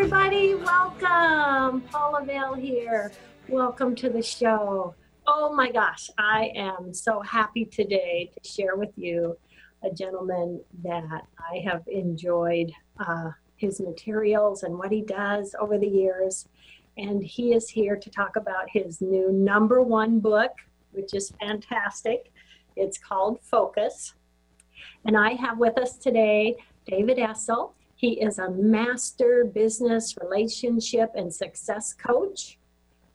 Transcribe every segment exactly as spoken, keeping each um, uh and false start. everybody. Welcome. Paula Vail here. Welcome to the show. Oh my gosh, I am so happy today to share with you a gentleman that I have enjoyed uh, his materials and what he does over the years. And he is here to talk about his new number one book, which is fantastic. It's called Focus. And I have with us today David Essel. He is a master business relationship and success coach.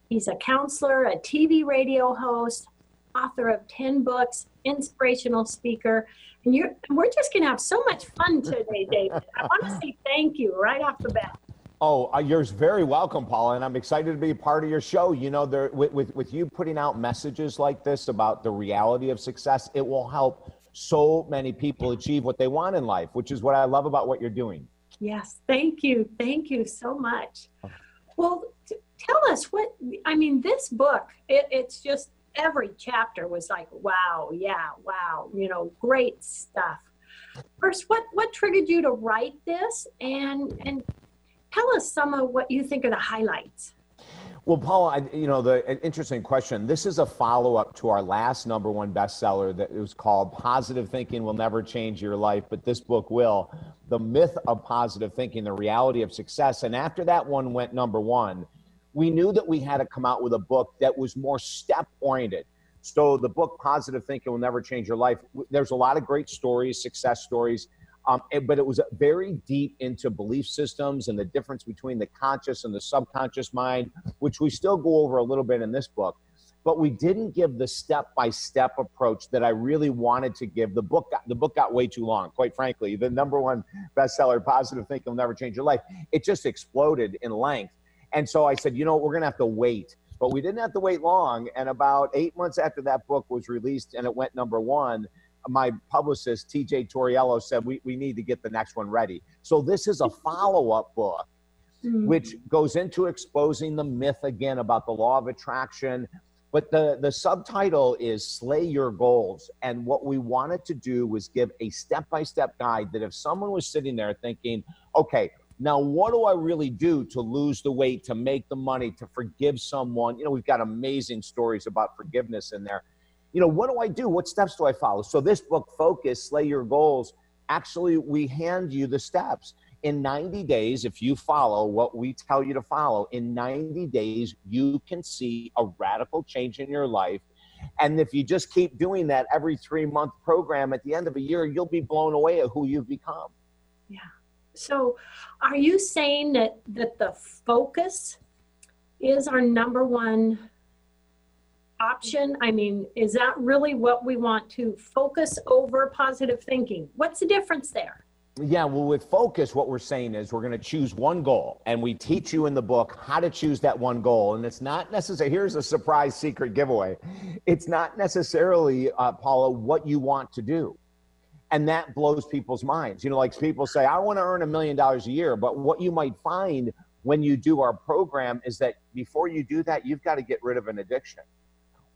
He's a counselor, a T V radio host, author of ten books, inspirational speaker. And you're, we're just going to have so much fun today, David. I want to say thank you right off the bat. Oh, uh, you're very welcome, Paula, and I'm excited to be a part of your show. You know, there, with, with, with you putting out messages like this about the reality of success, it will help so many people achieve what they want in life, which is what I love about what you're doing. Yes, thank you. Thank you so much. Well, t- tell us what, I mean, this book, it, it's just every chapter was like, wow, yeah, wow, you know, great stuff. First, what, what triggered you to write this? And, and tell us some of what you think are the highlights. Well, Paula, I, you know, the an interesting question. This is a follow-up to our last number one bestseller that was called Positive Thinking Will Never Change Your Life, but this book will. The myth of positive thinking, the reality of success. And after that one went number one, we knew that we had to come out with a book that was more step-oriented. So the book Positive Thinking Will Never Change Your Life, there's a lot of great stories, success stories, um, but it was very deep into belief systems and the difference between the conscious and the subconscious mind, which we still go over a little bit in this book. But we didn't give the step-by-step approach that I really wanted to give. The book got, the book got way too long, quite frankly. The number one bestseller, Positive Thinking Will Never Change Your Life, it just exploded in length. And so I said, you know, we're going to have to wait. But we didn't have to wait long. And about eight months after that book was released and it went number one, my publicist, T J Torriello, said, we, we need to get the next one ready. So this is a follow-up book, mm-hmm. which goes into exposing the myth again about the law of attraction. But the, the subtitle is Slay Your Goals. And what we wanted to do was give a step-by-step guide that if someone was sitting there thinking, okay, now what do I really do to lose the weight, to make the money, to forgive someone? You know, we've got amazing stories about forgiveness in there. You know, what do I do? What steps do I follow? So this book, Focus, Slay Your Goals, actually we hand you the steps. In ninety days, if you follow what we tell you to follow, in ninety days, you can see a radical change in your life. And if you just keep doing that every three-month program, at the end of a year, you'll be blown away at who you've become. Yeah. So are you saying that, that the focus is our number one option? I mean, is that really what we want to focus over positive thinking? What's the difference there? Yeah, well, with Focus, what we're saying is we're going to choose one goal, and we teach you in the book how to choose that one goal. And it's not necessarily, here's a surprise secret giveaway. It's not necessarily, uh, Paula, what you want to do. And that blows people's minds. You know, like people say, I want to earn a million dollars a year. But what you might find when you do our program is that before you do that, you've got to get rid of an addiction.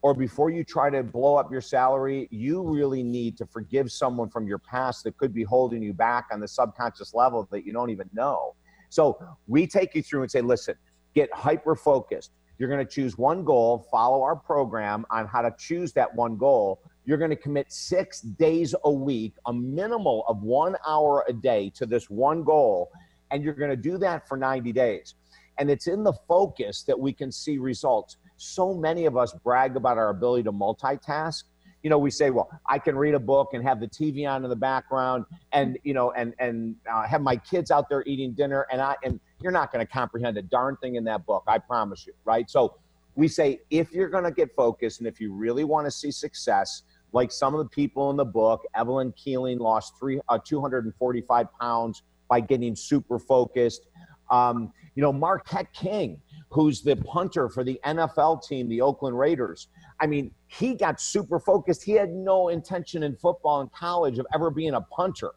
Or before you try to blow up your salary, you really need to forgive someone from your past that could be holding you back on the subconscious level that you don't even know. So we take you through and say, listen, get hyper-focused. You're going to choose one goal, follow our program on how to choose that one goal. You're going to commit six days a week, a minimal of one hour a day to this one goal, and you're going to do that for ninety days. And it's in the focus that we can see results. So many of us brag about our ability to multitask. You know, we say, well, I can read a book and have the T V on in the background and, you know, and and uh, have my kids out there eating dinner. And I and you're not going to comprehend a darn thing in that book, I promise you, right? So we say, if you're going to get focused and if you really want to see success, like some of the people in the book, Evelyn Keeling lost three, uh, two hundred forty-five pounds by getting super focused. Um, you know, Marquette King, who's the punter for the N F L team, the Oakland Raiders. I mean, he got super focused. He had no intention in football in college of ever being a punter.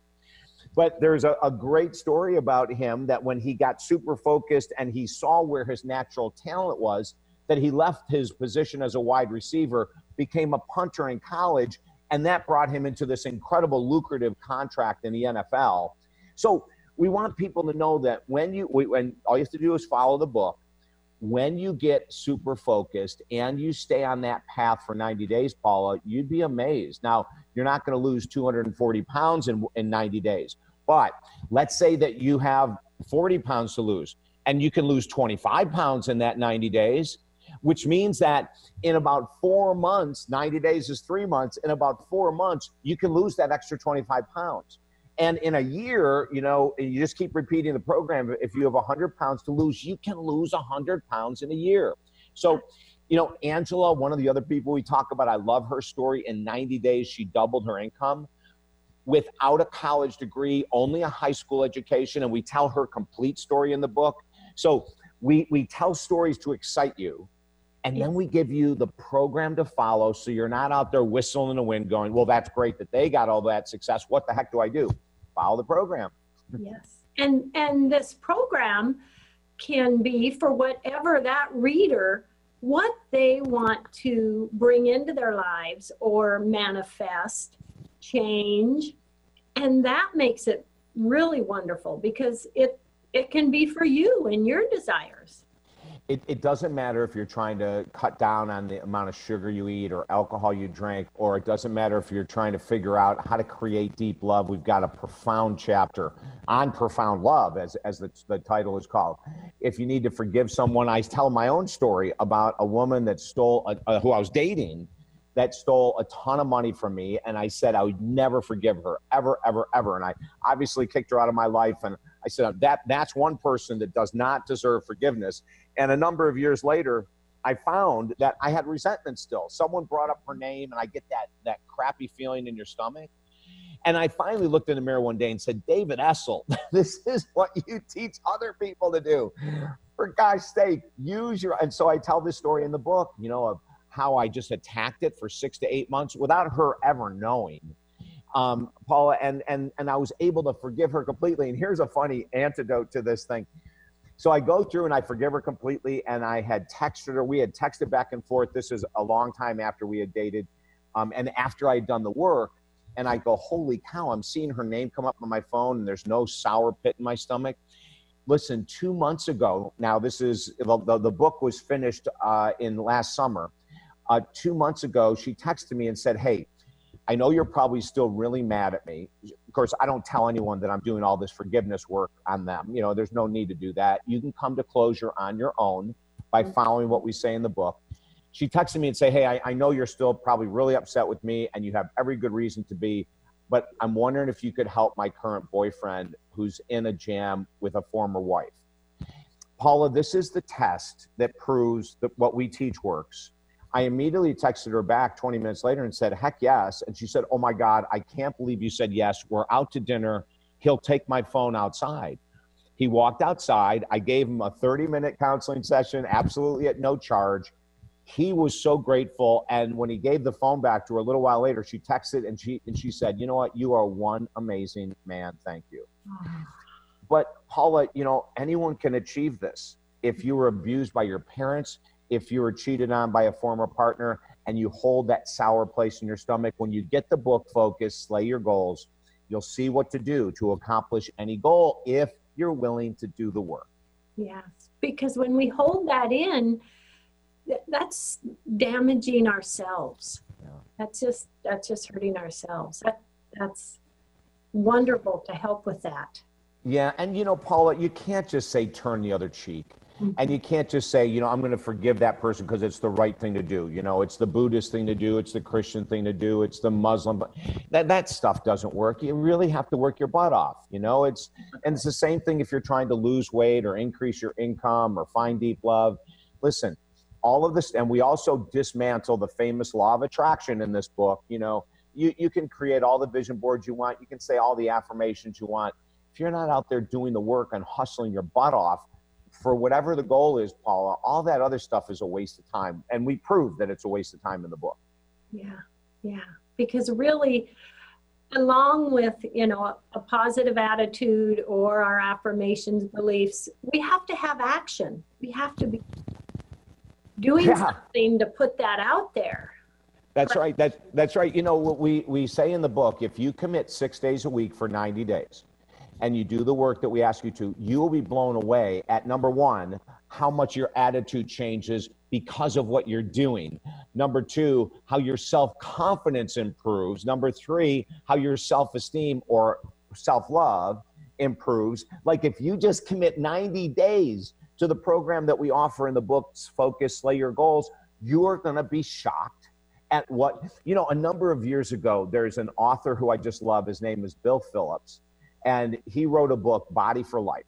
But there's a, a great story about him that when he got super focused and he saw where his natural talent was, that he left his position as a wide receiver, became a punter in college, and that brought him into this incredible lucrative contract in the N F L. So we want people to know that when you, we, when all you have to do is follow the book, when you get super focused and you stay on that path for ninety days, Paula, you'd be amazed. Now, you're not going to lose two hundred forty pounds in, in ninety days, but let's say that you have forty pounds to lose and you can lose twenty-five pounds in that ninety days, which means that in about four months, ninety days is three months, in about four months, you can lose that extra twenty-five pounds. And in a year, you know, you just keep repeating the program. If you have one hundred pounds to lose, you can lose one hundred pounds in a year. So, you know, Angela, one of the other people we talk about, I love her story. In ninety days, she doubled her income without a college degree, only a high school education. And we tell her complete story in the book. So we, we tell stories to excite you. And then we give you the program to follow so you're not out there whistling in the wind going, well, that's great that they got all that success. What the heck do I do? Follow the program. Yes. And and this program can be for whatever that reader, what they want to bring into their lives or manifest, change. And that makes it really wonderful because it it can be for you and your desires. It, it doesn't matter if you're trying to cut down on the amount of sugar you eat or alcohol you drink, or it doesn't matter if you're trying to figure out how to create deep love. We've got a profound chapter on profound love, as, as the, the title is called. If you need to forgive someone, I tell my own story about a woman that stole, a, a, who I was dating, that stole a ton of money from me. And I said I would never forgive her, ever, ever, ever. And I obviously kicked her out of my life. And I said, that that's one person that does not deserve forgiveness. And a number of years later, I found that I had resentment still. Someone brought up her name, and I get that that crappy feeling in your stomach. And I finally looked in the mirror one day and said, David Essel, this is what you teach other people to do. For God's sake, use your... And so I tell this story in the book, you know, of how I just attacked it for six to eight months without her ever knowing. Um, Paula, and, and, and I was able to forgive her completely. And here's a funny antidote to this thing. So I go through and I forgive her completely. And I had texted her. We had texted back and forth. This is a long time after we had dated. Um, and after I had done the work, and I go, holy cow, I'm seeing her name come up on my phone and there's no sour pit in my stomach. Listen, two months ago, now this is, the, the book was finished uh, in last summer. Uh, two months ago, she texted me and said, hey, I know you're probably still really mad at me. Of course, I don't tell anyone that I'm doing all this forgiveness work on them. You know, there's no need to do that. You can come to closure on your own by following what we say in the book. She texted me and said, hey, I, I know you're still probably really upset with me and you have every good reason to be, but I'm wondering if you could help my current boyfriend who's in a jam with a former wife. Paula, this is the test that proves that what we teach works. I immediately texted her back twenty minutes later and said, heck yes. And she said, oh my God, I can't believe you said yes. We're out to dinner. He'll take my phone outside. He walked outside. I gave him a thirty minute counseling session, absolutely at no charge. He was so grateful. And when he gave the phone back to her a little while later, she texted and she, and she said, you know what? You are one amazing man. Thank you. But Paula, you know, anyone can achieve this. If you were abused by your parents, if you were cheated on by a former partner and you hold that sour place in your stomach, when you get the book Focus, Slay Your Goals, you'll see what to do to accomplish any goal if you're willing to do the work. Yes, because when we hold that in, that's damaging ourselves. Yeah. That's just that's just hurting ourselves. That, that's wonderful to help with that. Yeah, and you know, Paula, you can't just say turn the other cheek. And you can't just say, you know, I'm going to forgive that person because it's the right thing to do. You know, it's the Buddhist thing to do. It's the Christian thing to do. It's the Muslim. But that, that stuff doesn't work. You really have to work your butt off. You know, it's and it's the same thing if you're trying to lose weight or increase your income or find deep love. Listen, all of this. And we also dismantle the famous law of attraction in this book. You know, you, you can create all the vision boards you want. You can say all the affirmations you want. If you're not out there doing the work and hustling your butt off for whatever the goal is, Paula, all that other stuff is a waste of time. And we prove that it's a waste of time in the book. Yeah, yeah. Because really, along with, you know, a, a positive attitude or our affirmations, beliefs, we have to have action. We have to be doing yeah. something to put that out there. That's but- right. That's, that's right. You know, what we, we say in the book, if you commit six days a week for ninety days, and you do the work that we ask you to, you will be blown away at, number one, how much your attitude changes because of what you're doing. Number two, how your self-confidence improves. Number three, how your self-esteem or self-love improves. Like if you just commit ninety days to the program that we offer in the books, Focus, Slay Your Goals, you are going to be shocked at what, you know, a number of years ago, there's an author who I just love. His name is Bill Phillips, and he wrote a book, Body for Life.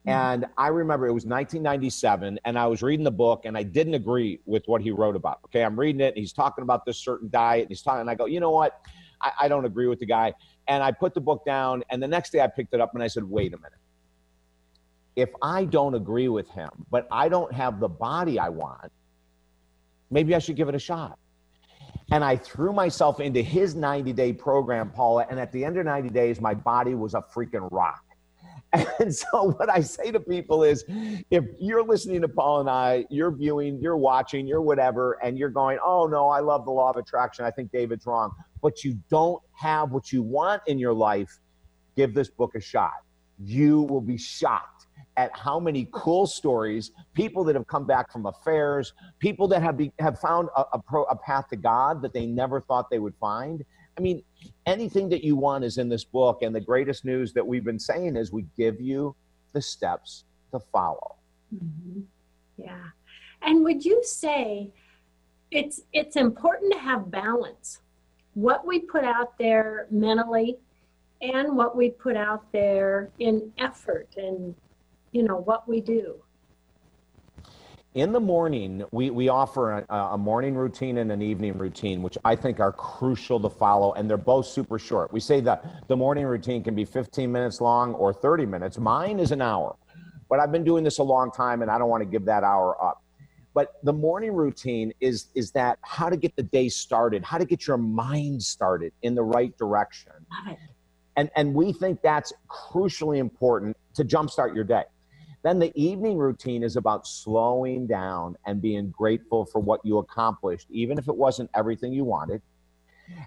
Mm-hmm. And I remember it was nineteen ninety-seven, and I was reading the book, and I didn't agree with what he wrote about. Okay, I'm reading it, and he's talking about this certain diet, and he's talking, and I go, you know what? I, I don't agree with the guy. And I put the book down, and the next day I picked it up, and I said, wait a minute. If I don't agree with him, but I don't have the body I want, maybe I should give it a shot. And I threw myself into his ninety-day program, Paula, and at the end of ninety days, my body was a freaking rock. And so what I say to people is, if you're listening to Paul and I, you're viewing, you're watching, you're whatever, and you're going, oh, no, I love the law of attraction. I think David's wrong. But you don't have what you want in your life, give this book a shot. You will be shocked at how many cool stories, people that have come back from affairs, people that have be, have found a, a, pro, a path to God that they never thought they would find. I mean, anything that you want is in this book. And the greatest news that we've been saying is we give you the steps to follow. Mm-hmm. Yeah. And would you say it's it's important to have balance? What we put out there mentally and what we put out there in effort and, you know, what we do. In the morning, we, we offer a, a morning routine and an evening routine, which I think are crucial to follow, and they're both super short. We say that the morning routine can be fifteen minutes long or thirty minutes. Mine is an hour, but I've been doing this a long time, and I don't want to give that hour up. But the morning routine is, is that how to get the day started, how to get your mind started in the right direction. And, and we think that's crucially important to jumpstart your day. Then the evening routine is about slowing down and being grateful for what you accomplished, even if it wasn't everything you wanted.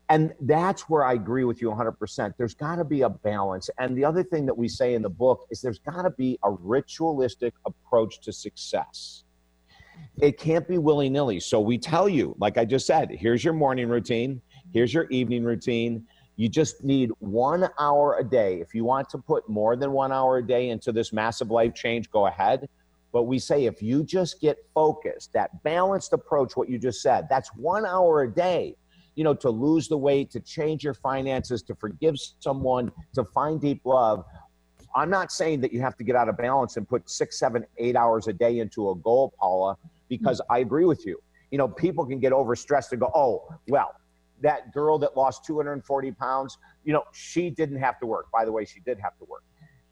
And that's where I agree with you one hundred percent. There's got to be a balance. And the other thing that we say in the book is there's got to be a ritualistic approach to success. It can't be willy-nilly. So we tell you, like I just said, here's your morning routine. Here's your evening routine. You just need one hour a day. If you want to put more than one hour a day into this massive life change, go ahead. But we say if you just get focused, that balanced approach, what you just said, that's one hour a day, you know, to lose the weight, to change your finances, to forgive someone, to find deep love. I'm not saying that you have to get out of balance and put six, seven, eight hours a day into a goal, Paula, because I agree with you. You know, people can get overstressed and go, oh, well, that girl that lost two hundred forty pounds, you know, she didn't have to work. By the way, she did have to work.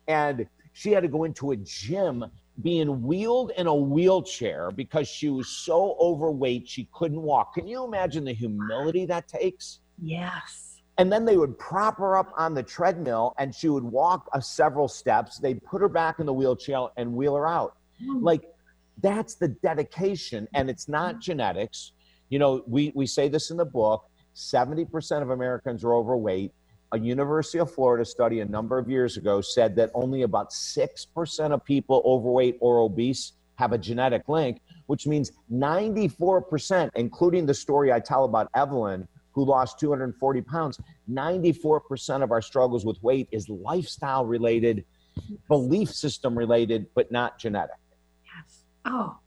And she had to go into a gym being wheeled in a wheelchair because she was so overweight she couldn't walk. Can you imagine the humility that takes? Yes. And then they would prop her up on the treadmill and she would walk a several steps. They'd put her back in the wheelchair and wheel her out. Mm. Like, that's the dedication. And it's not mm. genetics. You know, we, we say this in the book. seventy percent of Americans are overweight. A University of Florida study a number of years ago said that only about six percent of people overweight or obese have a genetic link, which means ninety-four percent, including the story I tell about Evelyn, who lost two hundred forty pounds, ninety-four percent of our struggles with weight is lifestyle related, belief system related, but not genetic. Yes. Oh,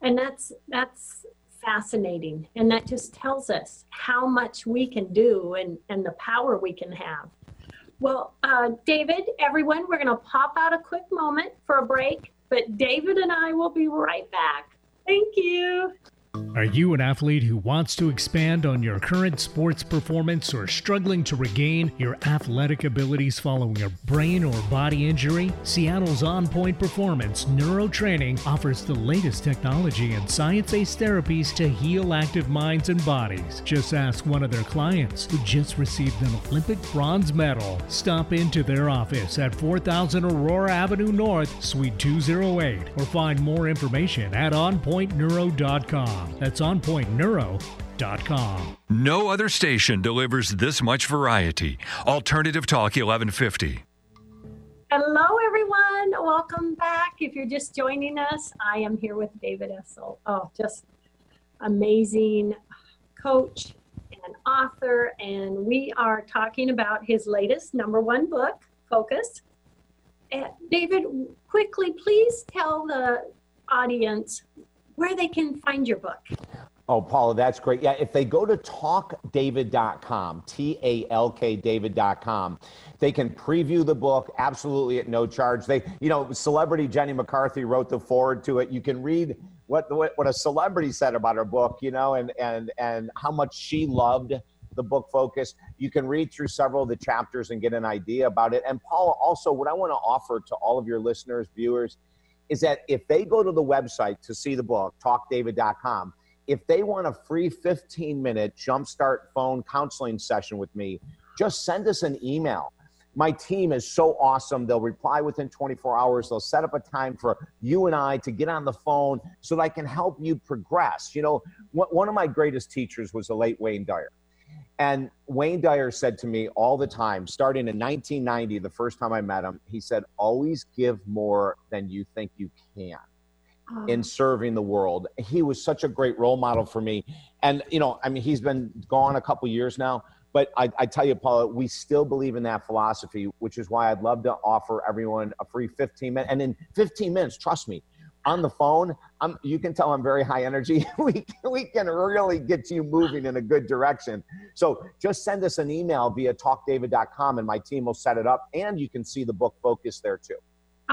and that's, that's, fascinating. And that just tells us how much we can do and, and the power we can have. Well, uh, David, everyone, we're going to pop out a quick moment for a break, but David and I will be right back. Thank you. Are you an athlete who wants to expand on your current sports performance or struggling to regain your athletic abilities following a brain or body injury? Seattle's On Point Performance Neurotraining offers the latest technology and science-based therapies to heal active minds and bodies. Just ask one of their clients who just received an Olympic bronze medal. Stop into their office at four thousand Aurora Avenue North, Suite two oh eight, or find more information at on point neuro dot com. That's on point neuro dot com. No other station delivers this much variety. Alternative Talk eleven fifty. Hello, everyone. Welcome back. If you're just joining us, I am here with David Essel. Oh, just amazing coach and author. And we are talking about his latest number one book, Focus. Uh, David, quickly, please tell the audience where they can find your book. Oh, Paula, that's great. Yeah, if they go to talk david dot com, T A L K David dot com, they can preview the book absolutely at no charge. They, you know, celebrity Jenny McCarthy wrote the foreword to it. You can read what what, what a celebrity said about her book, you know, and and and how much she loved the book Focus. You can read through several of the chapters and get an idea about it. And Paula, also, what I want to offer to all of your listeners, viewers, is that if they go to the website to see the book, talk david dot com, if they want a free fifteen minute Jumpstart phone counseling session with me, just send us an email. My team is so awesome. They'll reply within twenty-four hours. They'll set up a time for you and I to get on the phone so that I can help you progress. You know, one of my greatest teachers was the late Wayne Dyer. And Wayne Dyer said to me all the time, starting in nineteen ninety, the first time I met him, he said, always give more than you think you can in serving the world. He was such a great role model for me. And, you know, I mean, he's been gone a couple years now, but I, I tell you, Paula, we still believe in that philosophy, which is why I'd love to offer everyone a free fifteen minute, and in fifteen minutes, trust me, on the phone, I'm, you can tell I'm very high energy. we, we can really get you moving in a good direction. So just send us an email via talk david dot com and my team will set it up, and you can see the book Focus there too.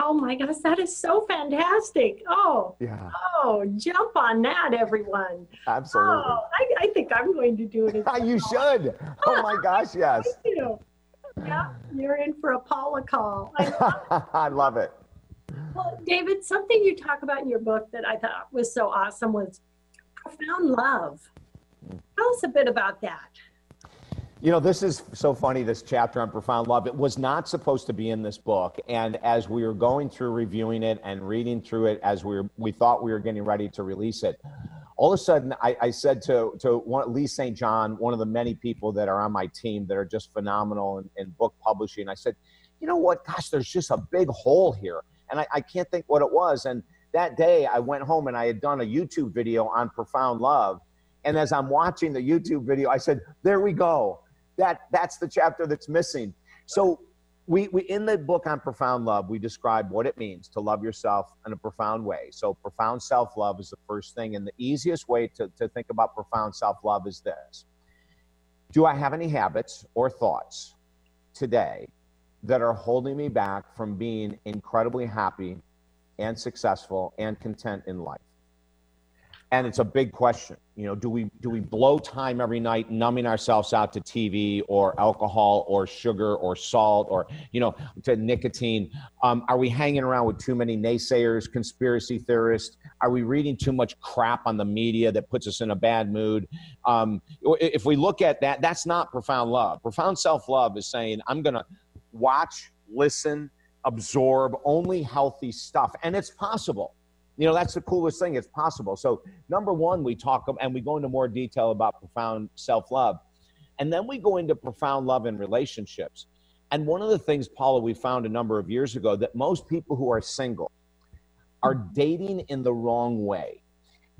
Oh my gosh, that is so fantastic. Oh, yeah. Oh, jump on that, everyone. Absolutely. Oh, I, I think I'm going to do it as well. You should. Oh my gosh, yes. Thank you. Yeah, you're in for a Paula call. I love it. I love it. Well, David, something you talk about in your book that I thought was so awesome was profound love. Tell us a bit about that. You know, this is so funny, this chapter on profound love. It was not supposed to be in this book. And as we were going through reviewing it and reading through it, as we were, we thought we were getting ready to release it, all of a sudden I, I said to, to one, Lee Saint John, one of the many people that are on my team that are just phenomenal in, in book publishing, I said, you know what, gosh, there's just a big hole here. And I, I can't think what it was. And that day I went home and I had done a YouTube video on profound love. And as I'm watching the YouTube video, I said, there we go. That, that's the chapter that's missing. So we, we in the book on profound love, we describe what it means to love yourself in a profound way. So profound self-love is the first thing. And the easiest way to, to think about profound self-love is this. Do I have any habits or thoughts today that are holding me back from being incredibly happy and successful and content in life? And it's a big question. You know, do we do we blow time every night numbing ourselves out to T V or alcohol or sugar or salt or, you know, to nicotine? Um, are we hanging around with too many naysayers, conspiracy theorists? Are we reading too much crap on the media that puts us in a bad mood? Um, if we look at that, that's not profound love. Profound self-love is saying, I'm going to watch, listen, absorb only healthy stuff. And it's possible. You know, that's the coolest thing. It's possible. So number one, we talk and we go into more detail about profound self-love. And then we go into profound love in relationships. And one of the things, Paula, we found a number of years ago that most people who are single are dating in the wrong way.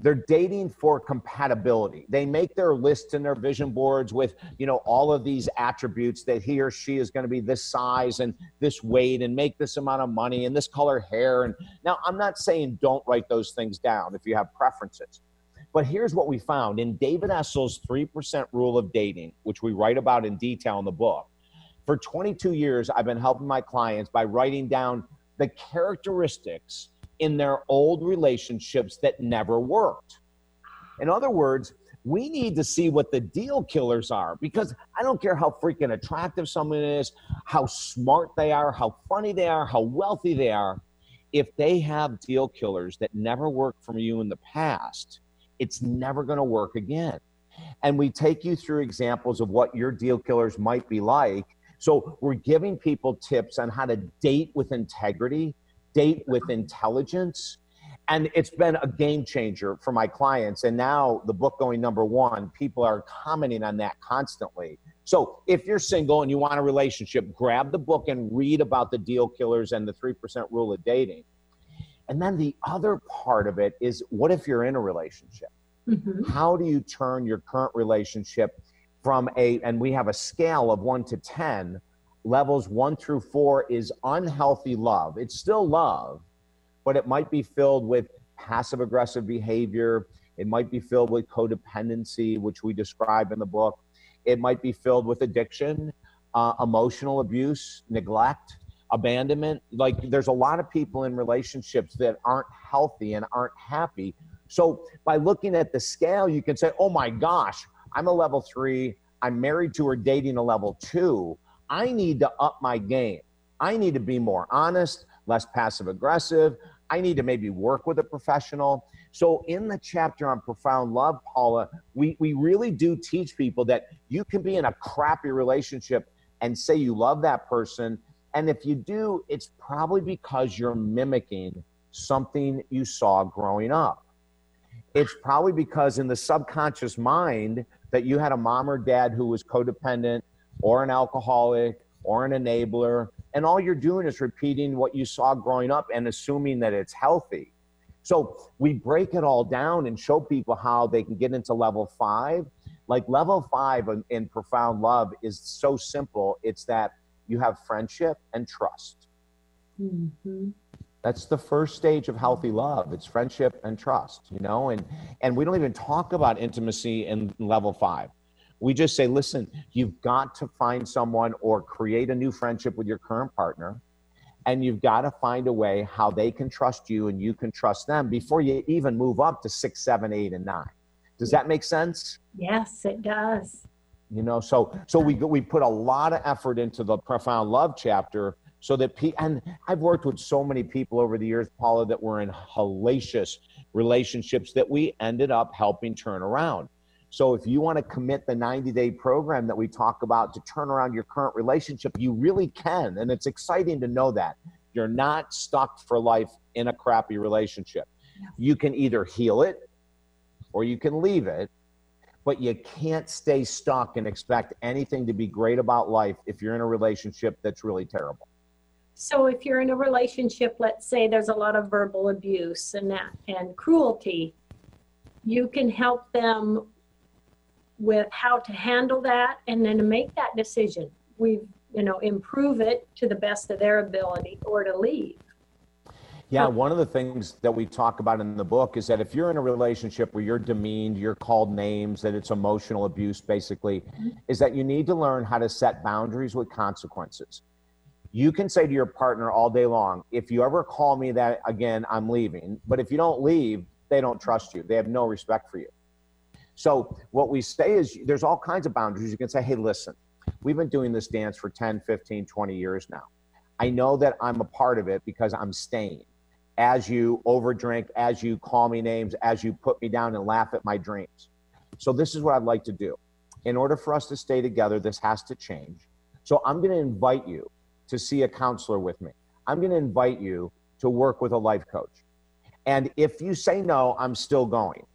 They're dating for compatibility. They make their lists and their vision boards with, you know, all of these attributes that he or she is going to be this size and this weight and make this amount of money and this color hair. And now I'm not saying don't write those things down if you have preferences, but here's what we found in David Essel's three percent rule of dating, which we write about in detail in the book. For twenty-two years, I've been helping my clients by writing down the characteristics in their old relationships that never worked. In other words, we need to see what the deal killers are, because I don't care how freaking attractive someone is, how smart they are, how funny they are, how wealthy they are. If they have deal killers that never worked for you in the past, it's never gonna work again. And we take you through examples of what your deal killers might be like. So we're giving people tips on how to date with integrity, date with intelligence. And it's been a game changer for my clients. And now the book going number one, people are commenting on that constantly. So if you're single and you want a relationship, grab the book and read about the deal killers and the three percent rule of dating. And then the other part of it is, what if you're in a relationship? Mm-hmm. How do you turn your current relationship from a, and we have a scale of one to ten, levels one through four is unhealthy love. It's still love, but it might be filled with passive aggressive behavior. It might be filled with codependency, which we describe in the book. It might be filled with addiction, uh, emotional abuse, neglect, abandonment. Like, there's a lot of people in relationships that aren't healthy and aren't happy. So by looking at the scale, you can say, oh my gosh, I'm a level three. I'm married to or dating a level two. I need to up my game. I need to be more honest, less passive aggressive. I need to maybe work with a professional. So in the chapter on profound love, Paula, we, we really do teach people that you can be in a crappy relationship and say you love that person. And if you do, it's probably because you're mimicking something you saw growing up. It's probably because in the subconscious mind that you had a mom or dad who was codependent or an alcoholic or an enabler, and all you're doing is repeating what you saw growing up and assuming that it's healthy. So we break it all down and show people how they can get into level five. Like, level five in, in profound love is so simple. It's that you have friendship and trust. Mm-hmm. That's the first stage of healthy love. It's friendship and trust, you know, and, and we don't even talk about intimacy in level five. We just say, listen, you've got to find someone or create a new friendship with your current partner, and you've got to find a way how they can trust you and you can trust them before you even move up to six, seven, eight, and nine. Does that make sense? Yes, it does. You know, so so we we put a lot of effort into the profound love chapter so that pe- and I've worked with so many people over the years, Paula, that were in hellacious relationships that we ended up helping turn around. So if you want to commit the ninety-day program that we talk about to turn around your current relationship, you really can. And it's exciting to know that you're not stuck for life in a crappy relationship. You can either heal it or you can leave it, but you can't stay stuck and expect anything to be great about life if you're in a relationship that's really terrible. So if you're in a relationship, let's say there's a lot of verbal abuse and that and cruelty, you can help them with how to handle that, and then to make that decision. We, you know, improve it to the best of their ability, or to leave. Yeah, one of the things that we talk about in the book is that if you're in a relationship where you're demeaned, you're called names, that it's emotional abuse basically, mm-hmm. is that you need to learn how to set boundaries with consequences. You can say to your partner all day long, if you ever call me that again, I'm leaving. But if you don't leave, they don't trust you. They have no respect for you. So what we say is there's all kinds of boundaries. You can say, hey, listen, we've been doing this dance for ten, fifteen, twenty years now. I know that I'm a part of it because I'm staying. As you overdrink, as you call me names, as you put me down and laugh at my dreams. So this is what I'd like to do. In order for us to stay together, this has to change. So I'm going to invite you to see a counselor with me. I'm going to invite you to work with a life coach. And if you say no, I'm still going.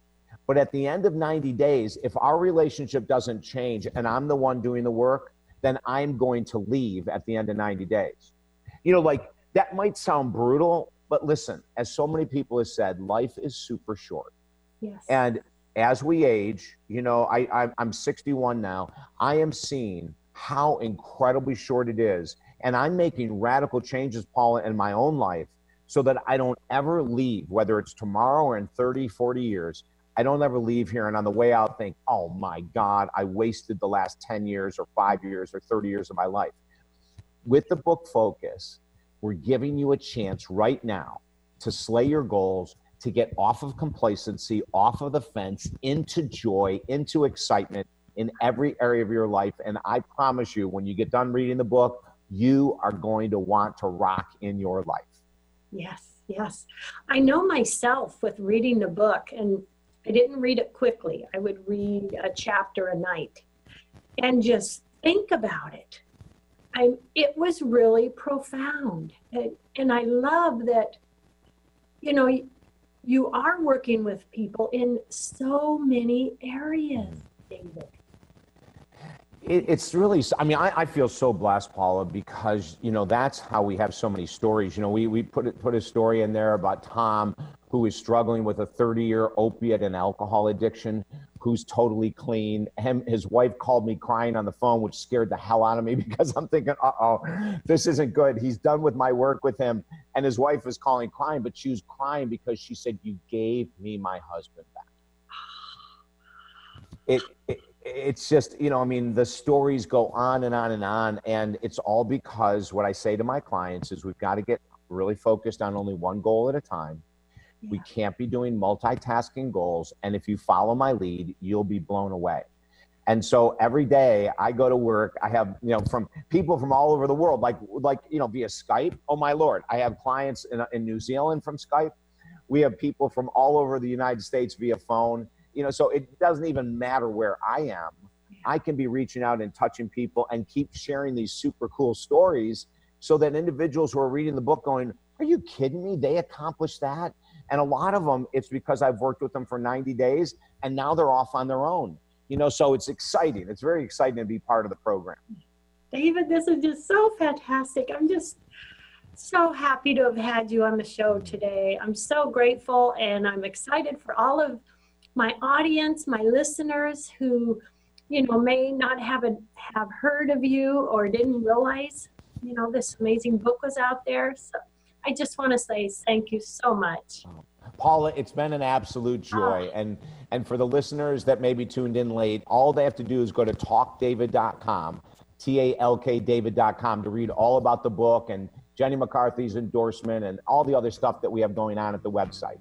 But at the end of ninety days, if our relationship doesn't change and I'm the one doing the work, then I'm going to leave at the end of ninety days. You know, like, that might sound brutal, but listen, as so many people have said, life is super short. Yes. And as we age, you know, I, I, I'm sixty-one now. I am seeing how incredibly short it is. And I'm making radical changes, Paula, in my own life so that I don't ever leave, whether it's tomorrow or in thirty, forty years. I don't ever leave here and on the way out think, oh my God, I wasted the last ten years or five years or thirty years of my life. With the book Focus, we're giving you a chance right now to slay your goals, to get off of complacency, off of the fence, into joy, into excitement in every area of your life. And I promise you, when you get done reading the book, you are going to want to rock in your life. Yes, yes. I know myself with reading the book, and I didn't read it quickly. I would read a chapter a night and just think about it. I, it was really profound. And, and I love that, you know, you are working with people in so many areas, David. It, it's really, I mean, I, I feel so blessed, Paula, because, you know, that's how we have so many stories. You know, we, we put it, put a story in there about Tom, who is struggling with a thirty-year opiate and alcohol addiction, who's totally clean. Him, his wife called me crying on the phone, which scared the hell out of me because I'm thinking, uh-oh, this isn't good. He's done with my work with him. And his wife was calling crying, but she was crying because she said, you gave me my husband back. It, it It's just, you know, I mean, the stories go on and on and on. And it's all because what I say to my clients is we've got to get really focused on only one goal at a time. Yeah. We can't be doing multitasking goals. And if you follow my lead, you'll be blown away. And so every day I go to work, I have, you know, from people from all over the world, like, like you know, via Skype. Oh, my Lord, I have clients in, in New Zealand from Skype. We have people from all over the United States via phone. You know, so it doesn't even matter where I am. I can be reaching out and touching people and keep sharing these super cool stories so that individuals who are reading the book going, are you kidding me? They accomplished that. And a lot of them, it's because I've worked with them for ninety days and now they're off on their own. You know, so it's exciting. It's very exciting to be part of the program. David, this is just so fantastic. I'm just so happy to have had you on the show today. I'm so grateful and I'm excited for all of my audience, my listeners who, you know, may not have a, have heard of you or didn't realize, you know, this amazing book was out there. So I just want to say thank you so much. Paula, it's been an absolute joy. Uh, and and for the listeners that may be tuned in late, all they have to do is go to talk david dot com, T A L K David dot com, to read all about the book and Jenny McCarthy's endorsement and all the other stuff that we have going on at the website.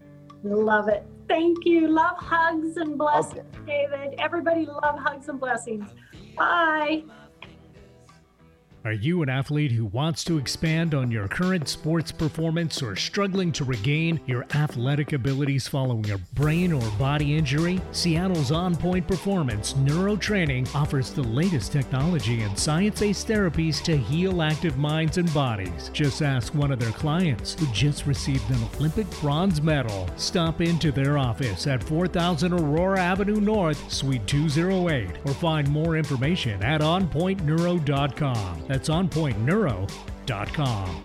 Love it. Thank you. Love, hugs, and blessings, okay. David. Everybody love, hugs, and blessings. Bye. Are you an athlete who wants to expand on your current sports performance or struggling to regain your athletic abilities following a brain or body injury? Seattle's On Point Performance Neurotraining offers the latest technology and science-based therapies to heal active minds and bodies. Just ask one of their clients who just received an Olympic bronze medal. Stop into their office at four thousand Aurora Avenue North, Suite two oh eight, or find more information at on point neuro dot com. That's on point neuro dot com.